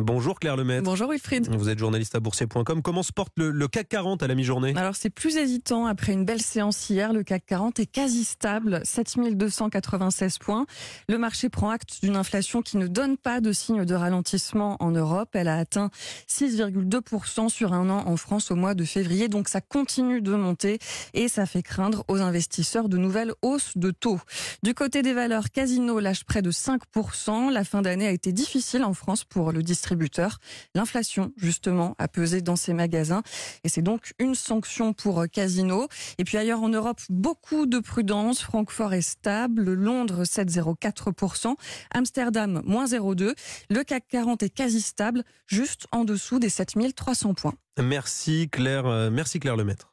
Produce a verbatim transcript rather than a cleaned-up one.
Bonjour Claire Lemaitre. Bonjour Wilfried. Vous êtes journaliste à Boursier point com. Comment se porte le, le C A C quarante à la mi-journée? Alors c'est plus hésitant après une belle séance hier. Le C A C quarante est quasi stable, sept mille deux cent quatre-vingt-seize points. Le marché prend acte d'une inflation qui ne donne pas de signe de ralentissement en Europe. Elle a atteint six virgule deux pour cent sur un an en France au mois de février. Donc ça continue de monter et ça fait craindre aux investisseurs de nouvelles hausses de taux. Du côté des valeurs, Casino lâche près de cinq pour cent. La fin d'année a été difficile en France pour le distributeur. L'inflation, justement, a pesé dans ces magasins et c'est donc une sanction pour Casino. Et puis ailleurs en Europe, beaucoup de prudence. Francfort est stable, Londres sept virgule zéro quatre pour cent, Amsterdam moins zéro virgule deux pour cent. Le C A C quarante est quasi stable, juste en dessous des sept mille trois cents points. Merci Claire, merci Claire Lemaitre.